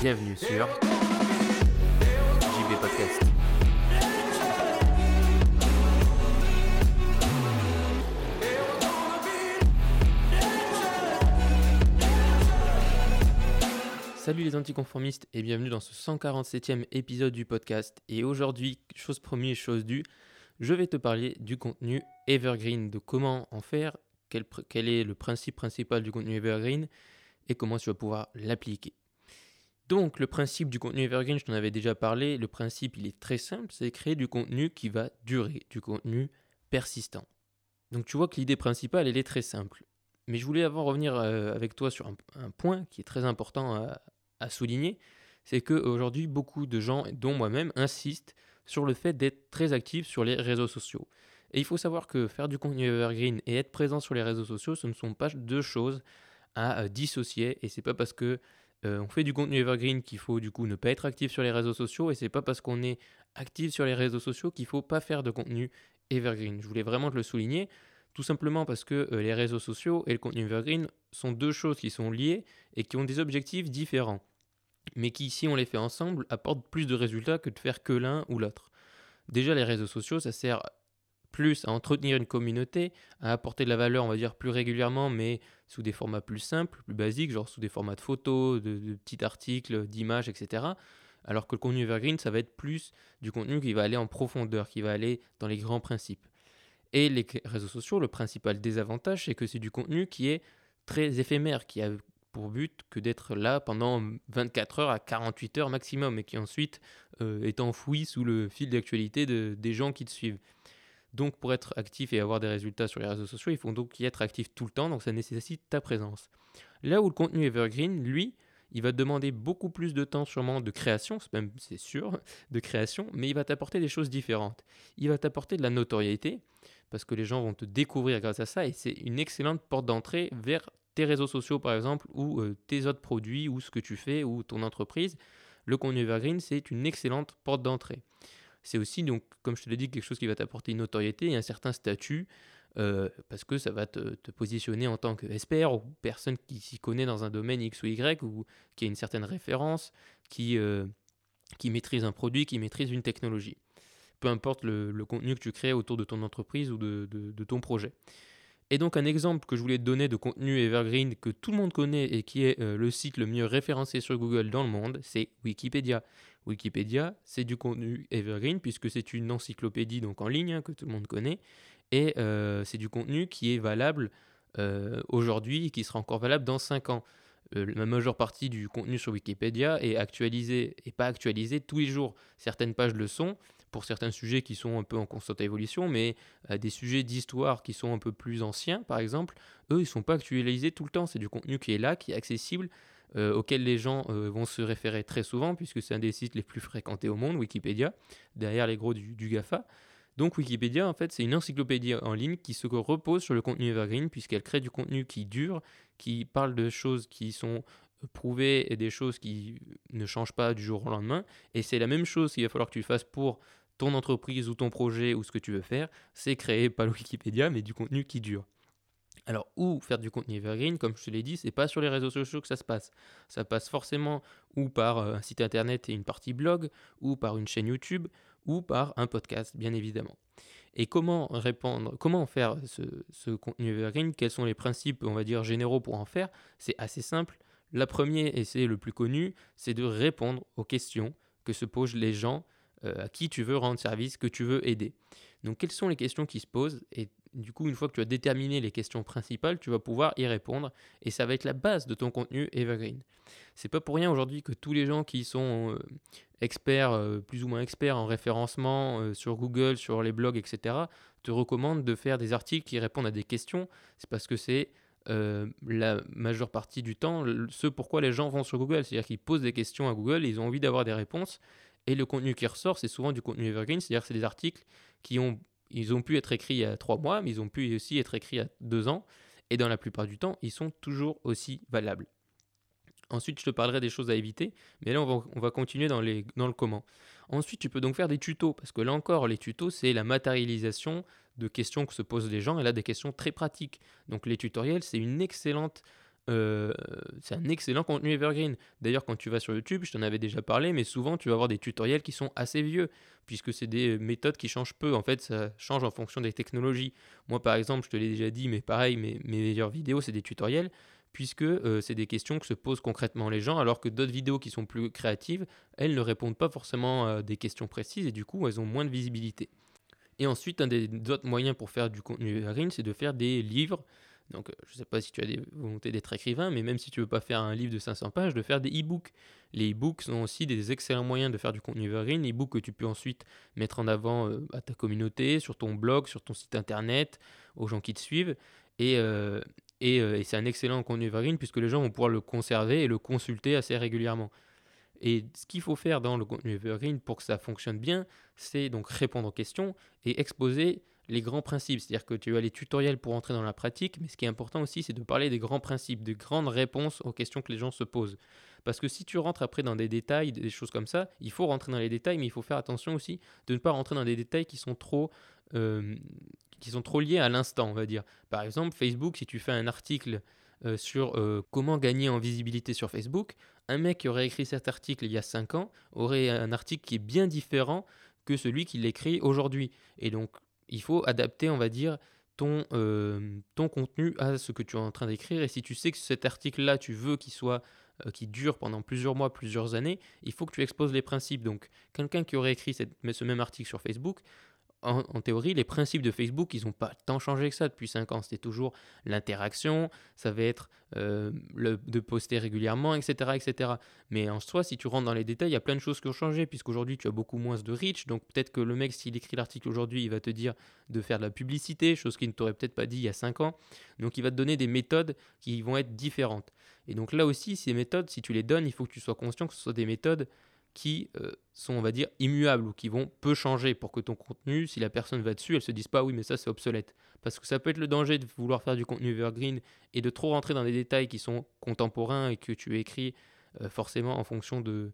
Bienvenue sur JB Podcast. Salut les anticonformistes et bienvenue dans ce 147e épisode du podcast. Et aujourd'hui, chose promise, chose due, je vais te parler du contenu Evergreen, de comment en faire, quel est le principe principal du contenu Evergreen et comment tu vas pouvoir l'appliquer. Donc le principe du contenu Evergreen, je t'en avais déjà parlé, le principe il est très simple, c'est créer du contenu qui va durer, du contenu persistant. Donc tu vois que l'idée principale elle est très simple. Mais je voulais avant revenir avec toi sur un point qui est très important à souligner, c'est qu'aujourd'hui, beaucoup de gens, dont moi-même, insistent sur le fait d'être très actifs sur les réseaux sociaux. Et il faut savoir que faire du contenu evergreen et être présent sur les réseaux sociaux, ce ne sont pas deux choses à dissocier. Et c'est pas parce que on fait du contenu evergreen qu'il faut du coup ne pas être actif sur les réseaux sociaux, et c'est pas parce qu'on est actif sur les réseaux sociaux qu'il faut pas faire de contenu evergreen. Je voulais vraiment te le souligner. Tout simplement parce que les réseaux sociaux et le contenu evergreen sont deux choses qui sont liées et qui ont des objectifs différents, mais qui, si on les fait ensemble, apportent plus de résultats que de faire que l'un ou l'autre. Déjà, les réseaux sociaux, ça sert plus à entretenir une communauté, à apporter de la valeur, on va dire, plus régulièrement, mais sous des formats plus simples, plus basiques, genre sous des formats de photos, de petits articles, d'images, etc. Alors que le contenu evergreen, ça va être plus du contenu qui va aller en profondeur, qui va aller dans les grands principes. Et les réseaux sociaux, le principal désavantage, c'est que c'est du contenu qui est très éphémère, qui a pour but que d'être là pendant 24 heures à 48 heures maximum et qui ensuite est enfoui sous le fil d'actualité des gens qui te suivent. Donc pour être actif et avoir des résultats sur les réseaux sociaux, il faut donc y être actif tout le temps, donc ça nécessite ta présence. Là où le contenu evergreen, lui, il va te demander beaucoup plus de temps sûrement de création, c'est sûr, de création, mais il va t'apporter des choses différentes. Il va t'apporter de la notoriété, parce que les gens vont te découvrir grâce à ça, et c'est une excellente porte d'entrée vers tes réseaux sociaux par exemple, ou tes autres produits, ou ce que tu fais, ou ton entreprise. Le contenu evergreen, c'est une excellente porte d'entrée. C'est aussi, donc, comme je te l'ai dit, quelque chose qui va t'apporter une notoriété et un certain statut, parce que ça va te positionner en tant qu'expert ou personne qui s'y connaît dans un domaine X ou Y, ou qui a une certaine référence, qui maîtrise un produit, qui maîtrise une technologie. Peu importe le contenu que tu crées autour de ton entreprise ou de ton projet. Et donc un exemple que je voulais te donner de contenu evergreen que tout le monde connaît et qui est le site le mieux référencé sur Google dans le monde, c'est Wikipédia. Wikipédia, c'est du contenu evergreen puisque c'est une encyclopédie donc en ligne, hein, que tout le monde connaît, et c'est du contenu qui est valable aujourd'hui et qui sera encore valable dans 5 ans. La majeure partie du contenu sur Wikipédia est actualisé et pas actualisé tous les jours. Certaines pages le sont pour certains sujets qui sont un peu en constante évolution, mais des sujets d'histoire qui sont un peu plus anciens, par exemple, eux, ils ne sont pas actualisés tout le temps. C'est du contenu qui est là, qui est accessible, auquel les gens vont se référer très souvent, puisque c'est un des sites les plus fréquentés au monde, Wikipédia, derrière les gros du GAFA. Donc Wikipédia, en fait, c'est une encyclopédie en ligne qui se repose sur le contenu evergreen, puisqu'elle crée du contenu qui dure, qui parle de choses qui sont prouvées et des choses qui ne changent pas du jour au lendemain. Et c'est la même chose qu'il va falloir que tu fasses pour ton entreprise ou ton projet ou ce que tu veux faire, c'est créer, pas le Wikipédia, mais du contenu qui dure. Alors, où faire du contenu evergreen, comme je te l'ai dit, c'est pas sur les réseaux sociaux que ça se passe. Ça passe forcément ou par un site internet et une partie blog, ou par une chaîne YouTube, ou par un podcast, bien évidemment. Et comment faire ce contenu evergreen? Quels sont les principes, on va dire, généraux pour en faire? C'est assez simple. La première, et c'est le plus connu, c'est de répondre aux questions que se posent les gens à qui tu veux rendre service, que tu veux aider. Donc, quelles sont les questions qui se posent? Et du coup, une fois que tu as déterminé les questions principales, tu vas pouvoir y répondre et ça va être la base de ton contenu evergreen. C'est pas pour rien aujourd'hui que tous les gens qui sont experts, plus ou moins experts en référencement sur Google, sur les blogs, etc., te recommandent de faire des articles qui répondent à des questions. C'est parce que c'est la majeure partie du temps ce pourquoi les gens vont sur Google. C'est-à-dire qu'ils posent des questions à Google, ils ont envie d'avoir des réponses et le contenu qui ressort, c'est souvent du contenu evergreen, c'est-à-dire que c'est des articles Ils ont pu être écrits il y a 3 mois, mais ils ont pu aussi être écrits il y a 2 ans. Et dans la plupart du temps, ils sont toujours aussi valables. Ensuite, je te parlerai des choses à éviter, mais là, on va continuer dans le comment. Ensuite, tu peux donc faire des tutos, parce que là encore, les tutos, c'est la matérialisation de questions que se posent les gens, et là, des questions très pratiques. Donc, les tutoriels, c'est une excellente... c'est un excellent contenu Evergreen. D'ailleurs, quand tu vas sur YouTube, je t'en avais déjà parlé, mais souvent tu vas avoir des tutoriels qui sont assez vieux, puisque c'est des méthodes qui changent peu. En fait, ça change en fonction des technologies. Moi, par exemple, je te l'ai déjà dit, mais pareil, mes meilleures vidéos, c'est des tutoriels, puisque c'est des questions que se posent concrètement les gens, alors que d'autres vidéos qui sont plus créatives, elles ne répondent pas forcément à des questions précises, et du coup, elles ont moins de visibilité. Et ensuite, un des autres moyens pour faire du contenu Evergreen, c'est de faire des livres. Donc, je ne sais pas si tu as des volontés d'être écrivain, mais même si tu ne veux pas faire un livre de 500 pages, de faire des e-books. Les e-books sont aussi des excellents moyens de faire du contenu Evergreen, e-books que tu peux ensuite mettre en avant à ta communauté, sur ton blog, sur ton site internet, aux gens qui te suivent. Et c'est un excellent contenu Evergreen puisque les gens vont pouvoir le conserver et le consulter assez régulièrement. Et ce qu'il faut faire dans le contenu Evergreen pour que ça fonctionne bien, c'est donc répondre aux questions et exposer les grands principes, c'est-à-dire que tu as les tutoriels pour entrer dans la pratique, mais ce qui est important aussi, c'est de parler des grands principes, des grandes réponses aux questions que les gens se posent. Parce que si tu rentres après dans des détails, des choses comme ça, il faut rentrer dans les détails, mais il faut faire attention aussi de ne pas rentrer dans des détails qui sont trop liés à l'instant, on va dire. Par exemple, Facebook, si tu fais un article sur comment gagner en visibilité sur Facebook, un mec qui aurait écrit cet article il y a 5 ans aurait un article qui est bien différent que celui qui l'écrit aujourd'hui. Et donc, il faut adapter, on va dire, ton contenu à ce que tu es en train d'écrire. Et si tu sais que cet article-là, tu veux qu'il dure pendant plusieurs mois, plusieurs années, il faut que tu exposes les principes. Donc, quelqu'un qui aurait écrit ce même article sur Facebook, en théorie, les principes de Facebook, ils n'ont pas tant changé que ça depuis 5 ans. C'était toujours l'interaction, ça va être de poster régulièrement, etc., etc. Mais en soi, si tu rentres dans les détails, il y a plein de choses qui ont changé, puisqu'aujourd'hui, tu as beaucoup moins de reach. Donc peut-être que le mec, s'il écrit l'article aujourd'hui, il va te dire de faire de la publicité, chose qu'il ne t'aurait peut-être pas dit il y a 5 ans. Donc il va te donner des méthodes qui vont être différentes. Et donc là aussi, ces méthodes, si tu les donnes, il faut que tu sois conscient que ce soit des méthodes qui sont, on va dire, immuables ou qui vont peu changer pour que ton contenu, si la personne va dessus, elle ne se dise pas « oui, mais ça, c'est obsolète ». Parce que ça peut être le danger de vouloir faire du contenu evergreen et de trop rentrer dans des détails qui sont contemporains et que tu écris forcément en fonction de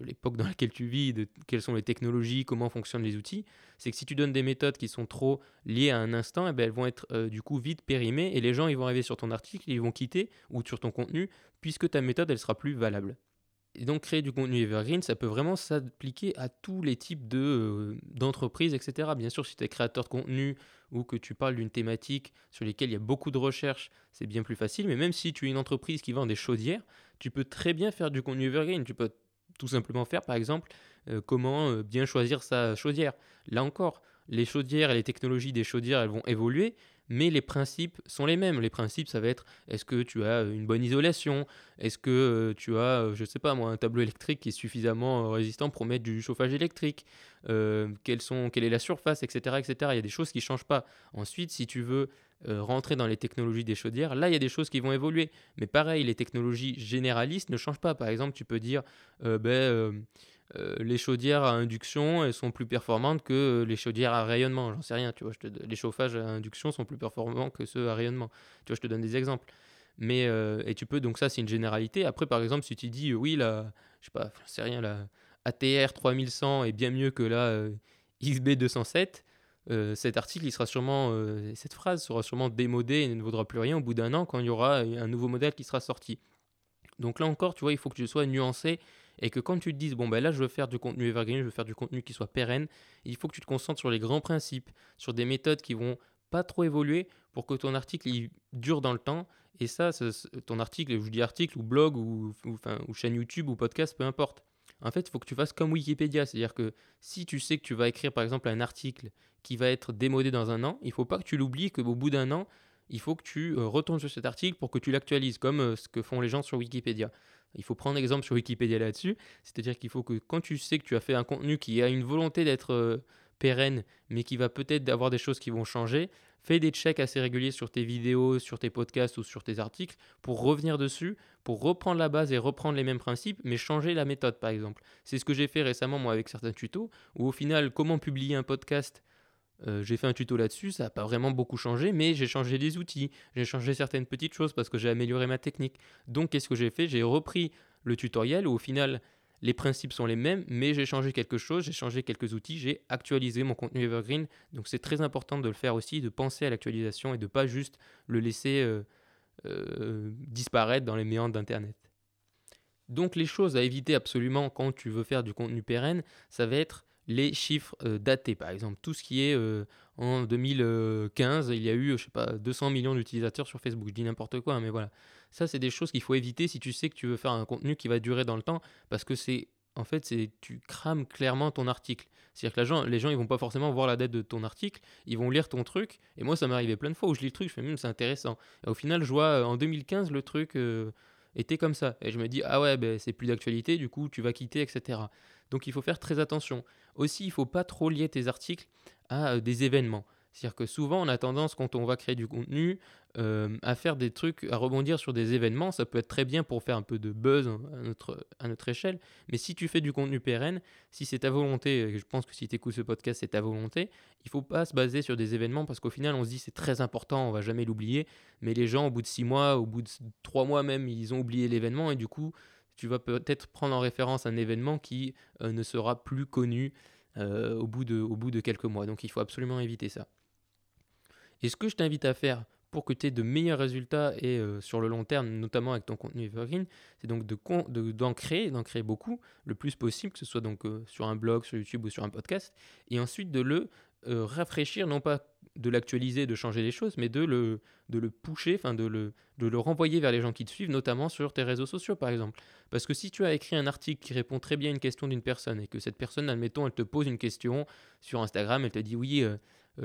l'époque dans laquelle tu vis, de quelles sont les technologies, comment fonctionnent les outils. C'est que si tu donnes des méthodes qui sont trop liées à un instant, eh bien, elles vont être du coup vite périmées et les gens ils vont arriver sur ton article, ils vont quitter ou sur ton contenu puisque ta méthode, elle sera plus valable. Et donc, créer du contenu Evergreen, ça peut vraiment s'appliquer à tous les types d'entreprises, etc. Bien sûr, si tu es créateur de contenu ou que tu parles d'une thématique sur laquelle il y a beaucoup de recherches, c'est bien plus facile. Mais même si tu es une entreprise qui vend des chaudières, tu peux très bien faire du contenu Evergreen. Tu peux tout simplement faire, par exemple, comment bien choisir sa chaudière. Là encore, les chaudières et les technologies des chaudières, elles vont évoluer. Mais les principes sont les mêmes. Les principes, ça va être, est-ce que tu as une bonne isolation? Est-ce que tu as, je ne sais pas moi, un tableau électrique qui est suffisamment résistant pour mettre du chauffage électrique? Quelle est la surface, etc., etc. Il y a des choses qui ne changent pas. Ensuite, si tu veux rentrer dans les technologies des chaudières, là, il y a des choses qui vont évoluer. Mais pareil, les technologies généralistes ne changent pas. Par exemple, tu peux dire, les chaudières à induction, elles sont plus performantes que les chaudières à rayonnement. J'en sais rien, tu vois. Les chauffages à induction sont plus performants que ceux à rayonnement. Tu vois, je te donne des exemples. Mais et tu peux, donc ça, c'est une généralité. Après, par exemple, si tu dis, oui, la, je sais pas, j'en sais rien, la ATR 3100 est bien mieux que la XB207, cet article, il sera sûrement, cette phrase sera sûrement démodée et ne vaudra plus rien au bout d'un an quand il y aura un nouveau modèle qui sera sorti. Donc là encore, tu vois, il faut que tu sois nuancé. Et que quand tu te dises, bon ben là je veux faire du contenu evergreen, je veux faire du contenu qui soit pérenne, il faut que tu te concentres sur les grands principes, sur des méthodes qui vont pas trop évoluer pour que ton article il dure dans le temps. Et ça, ton article, je dis article ou blog ou chaîne YouTube ou podcast, peu importe. En fait, il faut que tu fasses comme Wikipédia, c'est-à-dire que si tu sais que tu vas écrire par exemple un article qui va être démodé dans un an, il ne faut pas que tu l'oublies qu'au bout d'un an, il faut que tu retournes sur cet article pour que tu l'actualises, comme ce que font les gens sur Wikipédia. Il faut prendre exemple sur Wikipédia là-dessus, c'est-à-dire qu'il faut que quand tu sais que tu as fait un contenu qui a une volonté d'être pérenne, mais qui va peut-être avoir des choses qui vont changer, fais des checks assez réguliers sur tes vidéos, sur tes podcasts ou sur tes articles pour revenir dessus, pour reprendre la base et reprendre les mêmes principes, mais changer la méthode par exemple. C'est ce que j'ai fait récemment moi avec certains tutos, où au final, comment publier un podcast J'ai fait un tuto là-dessus, ça n'a pas vraiment beaucoup changé, mais j'ai changé les outils, j'ai changé certaines petites choses parce que j'ai amélioré ma technique. Donc, qu'est-ce que j'ai fait ? J'ai repris le tutoriel où, au final, les principes sont les mêmes, mais j'ai changé quelque chose, j'ai changé quelques outils, j'ai actualisé mon contenu Evergreen. Donc, c'est très important de le faire aussi, de penser à l'actualisation et de ne pas juste le laisser disparaître dans les méandres d'Internet. Donc, les choses à éviter absolument quand tu veux faire du contenu pérenne, ça va être les chiffres datés, par exemple. Tout ce qui est en 2015, il y a eu, 200 millions d'utilisateurs sur Facebook. Je dis n'importe quoi, hein, mais voilà. Ça, c'est des choses qu'il faut éviter si tu sais que tu veux faire un contenu qui va durer dans le temps, parce que tu crames clairement ton article. C'est-à-dire que les gens, ils vont pas forcément voir la date de ton article, ils vont lire ton truc, et moi, ça m'est arrivé plein de fois où je lis le truc, je fais même, c'est intéressant. Et au final, je vois, en 2015, le truc était comme ça. Et je me dis, ah ouais, c'est plus d'actualité, du coup, tu vas quitter, etc. Donc, il faut faire très attention. Aussi, il ne faut pas trop lier tes articles à des événements. C'est-à-dire que souvent, on a tendance, quand on va créer du contenu, à faire des trucs, à rebondir sur des événements. Ça peut être très bien pour faire un peu de buzz à notre échelle. Mais si tu fais du contenu pérenne, si c'est ta volonté, et je pense que si tu écoutes ce podcast, c'est ta volonté, il ne faut pas se baser sur des événements parce qu'au final, on se dit c'est très important, on ne va jamais l'oublier. Mais les gens, au bout de 6 mois, au bout de 3 mois même, ils ont oublié l'événement et du coup, tu vas peut-être prendre en référence un événement qui ne sera plus connu au bout de quelques mois. Donc, il faut absolument éviter ça. Et ce que je t'invite à faire pour que tu aies de meilleurs résultats et sur le long terme, notamment avec ton contenu Evergreen, c'est donc d'en créer beaucoup, le plus possible, que ce soit donc sur un blog, sur YouTube ou sur un podcast, et ensuite de le rafraîchir, non pas de l'actualiser, de changer les choses, mais de le pusher, de le renvoyer vers les gens qui te suivent, notamment sur tes réseaux sociaux par exemple. Parce que si tu as écrit un article qui répond très bien à une question d'une personne et que cette personne, admettons, elle te pose une question sur Instagram, elle te dit oui,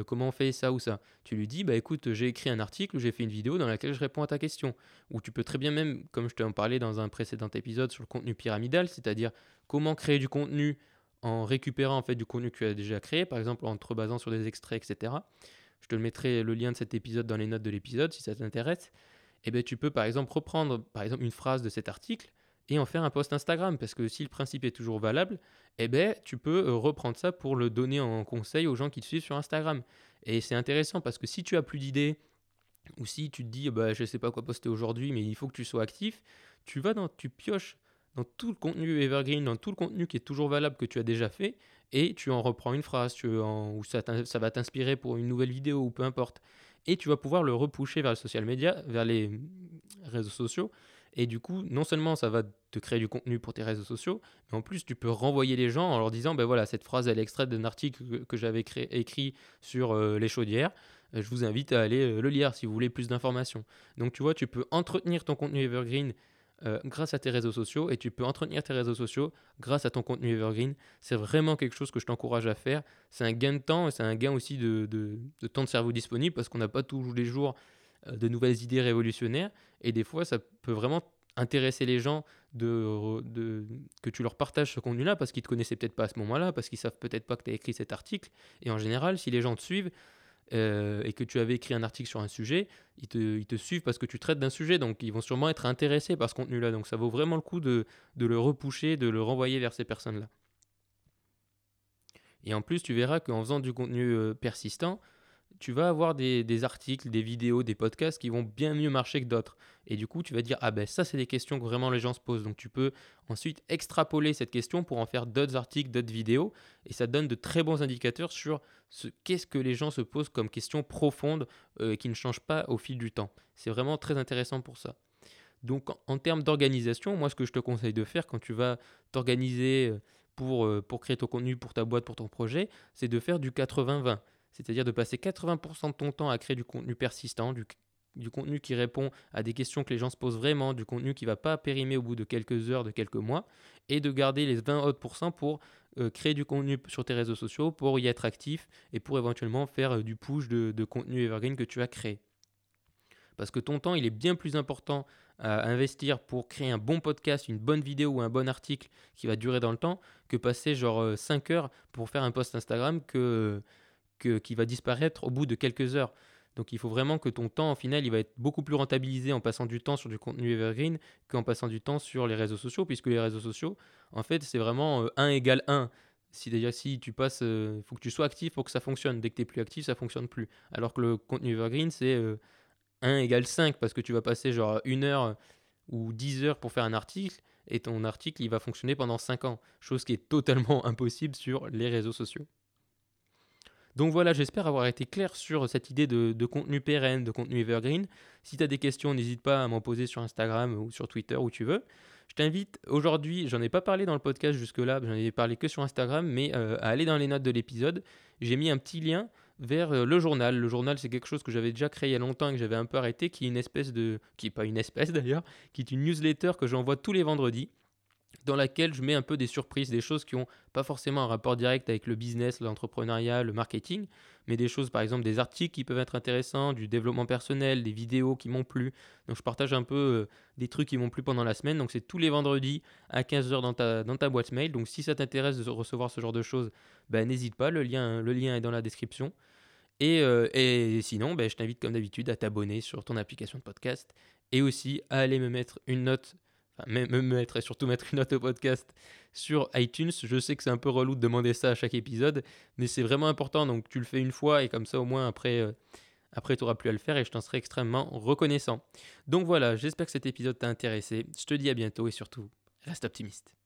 comment on fait ça ou ça, tu lui dis écoute, j'ai écrit un article ou j'ai fait une vidéo dans laquelle je réponds à ta question. Ou tu peux très bien même, comme je t'en parlais dans un précédent épisode sur le contenu pyramidal, c'est-à-dire comment créer du contenu en récupérant en fait du contenu que tu as déjà créé, par exemple en te basant sur des extraits, etc. Je te mettrai le lien de cet épisode dans les notes de l'épisode si ça t'intéresse. Et tu peux par exemple reprendre une phrase de cet article et en faire un post Instagram, parce que si le principe est toujours valable, tu peux reprendre ça pour le donner en conseil aux gens qui te suivent sur Instagram. Et c'est intéressant parce que si tu as plus d'idées ou si tu te dis je sais pas quoi poster aujourd'hui, mais il faut que tu sois actif, tu pioches dans tout le contenu Evergreen, dans tout le contenu qui est toujours valable que tu as déjà fait, et tu en reprends une phrase ou ça va t'inspirer pour une nouvelle vidéo ou peu importe. Et tu vas pouvoir le repousser vers les social media, vers les réseaux sociaux. Et du coup, non seulement ça va te créer du contenu pour tes réseaux sociaux, mais en plus, tu peux renvoyer les gens en leur disant cette phrase, elle est extraite d'un article que j'avais écrit sur les chaudières. Je vous invite à aller le lire si vous voulez plus d'informations. Donc, tu vois, tu peux entretenir ton contenu Evergreen grâce à tes réseaux sociaux, et tu peux entretenir tes réseaux sociaux grâce à ton contenu Evergreen. C'est vraiment quelque chose que je t'encourage à faire. C'est un gain de temps et c'est un gain aussi de temps de cerveau disponible, parce qu'on n'a pas tous les jours de nouvelles idées révolutionnaires, et des fois ça peut vraiment intéresser les gens que tu leur partages ce contenu-là, parce qu'ils ne te connaissaient peut-être pas à ce moment-là, parce qu'ils ne savent peut-être pas que tu as écrit cet article. Et en général, si les gens te suivent et que tu avais écrit un article sur un sujet, ils te suivent parce que tu traites d'un sujet, donc ils vont sûrement être intéressés par ce contenu-là. Donc ça vaut vraiment le coup de le repousser, de le renvoyer vers ces personnes-là. Et en plus, tu verras qu'en faisant du contenu persistant, tu vas avoir des articles, des vidéos, des podcasts qui vont bien mieux marcher que d'autres. Et du coup, tu vas dire, ça, c'est des questions que vraiment les gens se posent. Donc, tu peux ensuite extrapoler cette question pour en faire d'autres articles, d'autres vidéos. Et ça donne de très bons indicateurs sur qu'est-ce que les gens se posent comme questions profondes qui ne changent pas au fil du temps. C'est vraiment très intéressant pour ça. Donc, en termes d'organisation, moi, ce que je te conseille de faire quand tu vas t'organiser pour créer ton contenu, pour ta boîte, pour ton projet, c'est de faire du 80-20. C'est-à-dire de passer 80% de ton temps à créer du contenu persistant, du contenu qui répond à des questions que les gens se posent vraiment, du contenu qui ne va pas périmer au bout de quelques heures, de quelques mois, et de garder les 20 autres % pour créer du contenu sur tes réseaux sociaux, pour y être actif et pour éventuellement faire du push de contenu Evergreen que tu as créé. Parce que ton temps, il est bien plus important à investir pour créer un bon podcast, une bonne vidéo ou un bon article qui va durer dans le temps, que passer 5 heures pour faire un post Instagram qui va disparaître au bout de quelques heures. Donc, il faut vraiment que ton temps, au final, il va être beaucoup plus rentabilisé en passant du temps sur du contenu Evergreen qu'en passant du temps sur les réseaux sociaux, puisque les réseaux sociaux, en fait, c'est vraiment 1 égale 1. si tu passes, faut que tu sois actif pour que ça fonctionne. Dès que tu es plus actif, ça fonctionne plus. Alors que le contenu evergreen, c'est 1 égale 5 parce que tu vas passer genre 1 heure ou 10 heures pour faire un article et ton article, il va fonctionner pendant 5 ans. Chose qui est totalement impossible sur les réseaux sociaux. Donc voilà, j'espère avoir été clair sur cette idée de contenu pérenne, de contenu evergreen. Si tu as des questions, n'hésite pas à m'en poser sur Instagram ou sur Twitter, où tu veux. Je t'invite aujourd'hui, j'en ai pas parlé dans le podcast jusque-là, j'en ai parlé que sur Instagram, mais à aller dans les notes de l'épisode. J'ai mis un petit lien vers le journal. Le journal, c'est quelque chose que j'avais déjà créé il y a longtemps et que j'avais un peu arrêté, qui est une newsletter que j'envoie tous les vendredis, dans laquelle je mets un peu des surprises, des choses qui n'ont pas forcément un rapport direct avec le business, l'entrepreneuriat, le marketing, mais des choses, par exemple, des articles qui peuvent être intéressants, du développement personnel, des vidéos qui m'ont plu. Donc, je partage un peu des trucs qui m'ont plu pendant la semaine. Donc, c'est tous les vendredis à 15h dans ta boîte mail. Donc, si ça t'intéresse de recevoir ce genre de choses, n'hésite pas, le lien est dans la description. Et sinon, je t'invite comme d'habitude à t'abonner sur ton application de podcast et aussi à aller me mettre une note. Surtout mettre une note au podcast sur iTunes. Je sais que c'est un peu relou de demander ça à chaque épisode, mais c'est vraiment important, donc tu le fais une fois et comme ça au moins après tu n'auras plus à le faire et je t'en serai extrêmement reconnaissant. Donc voilà, j'espère que cet épisode t'a intéressé. Je te dis à bientôt et surtout, reste optimiste.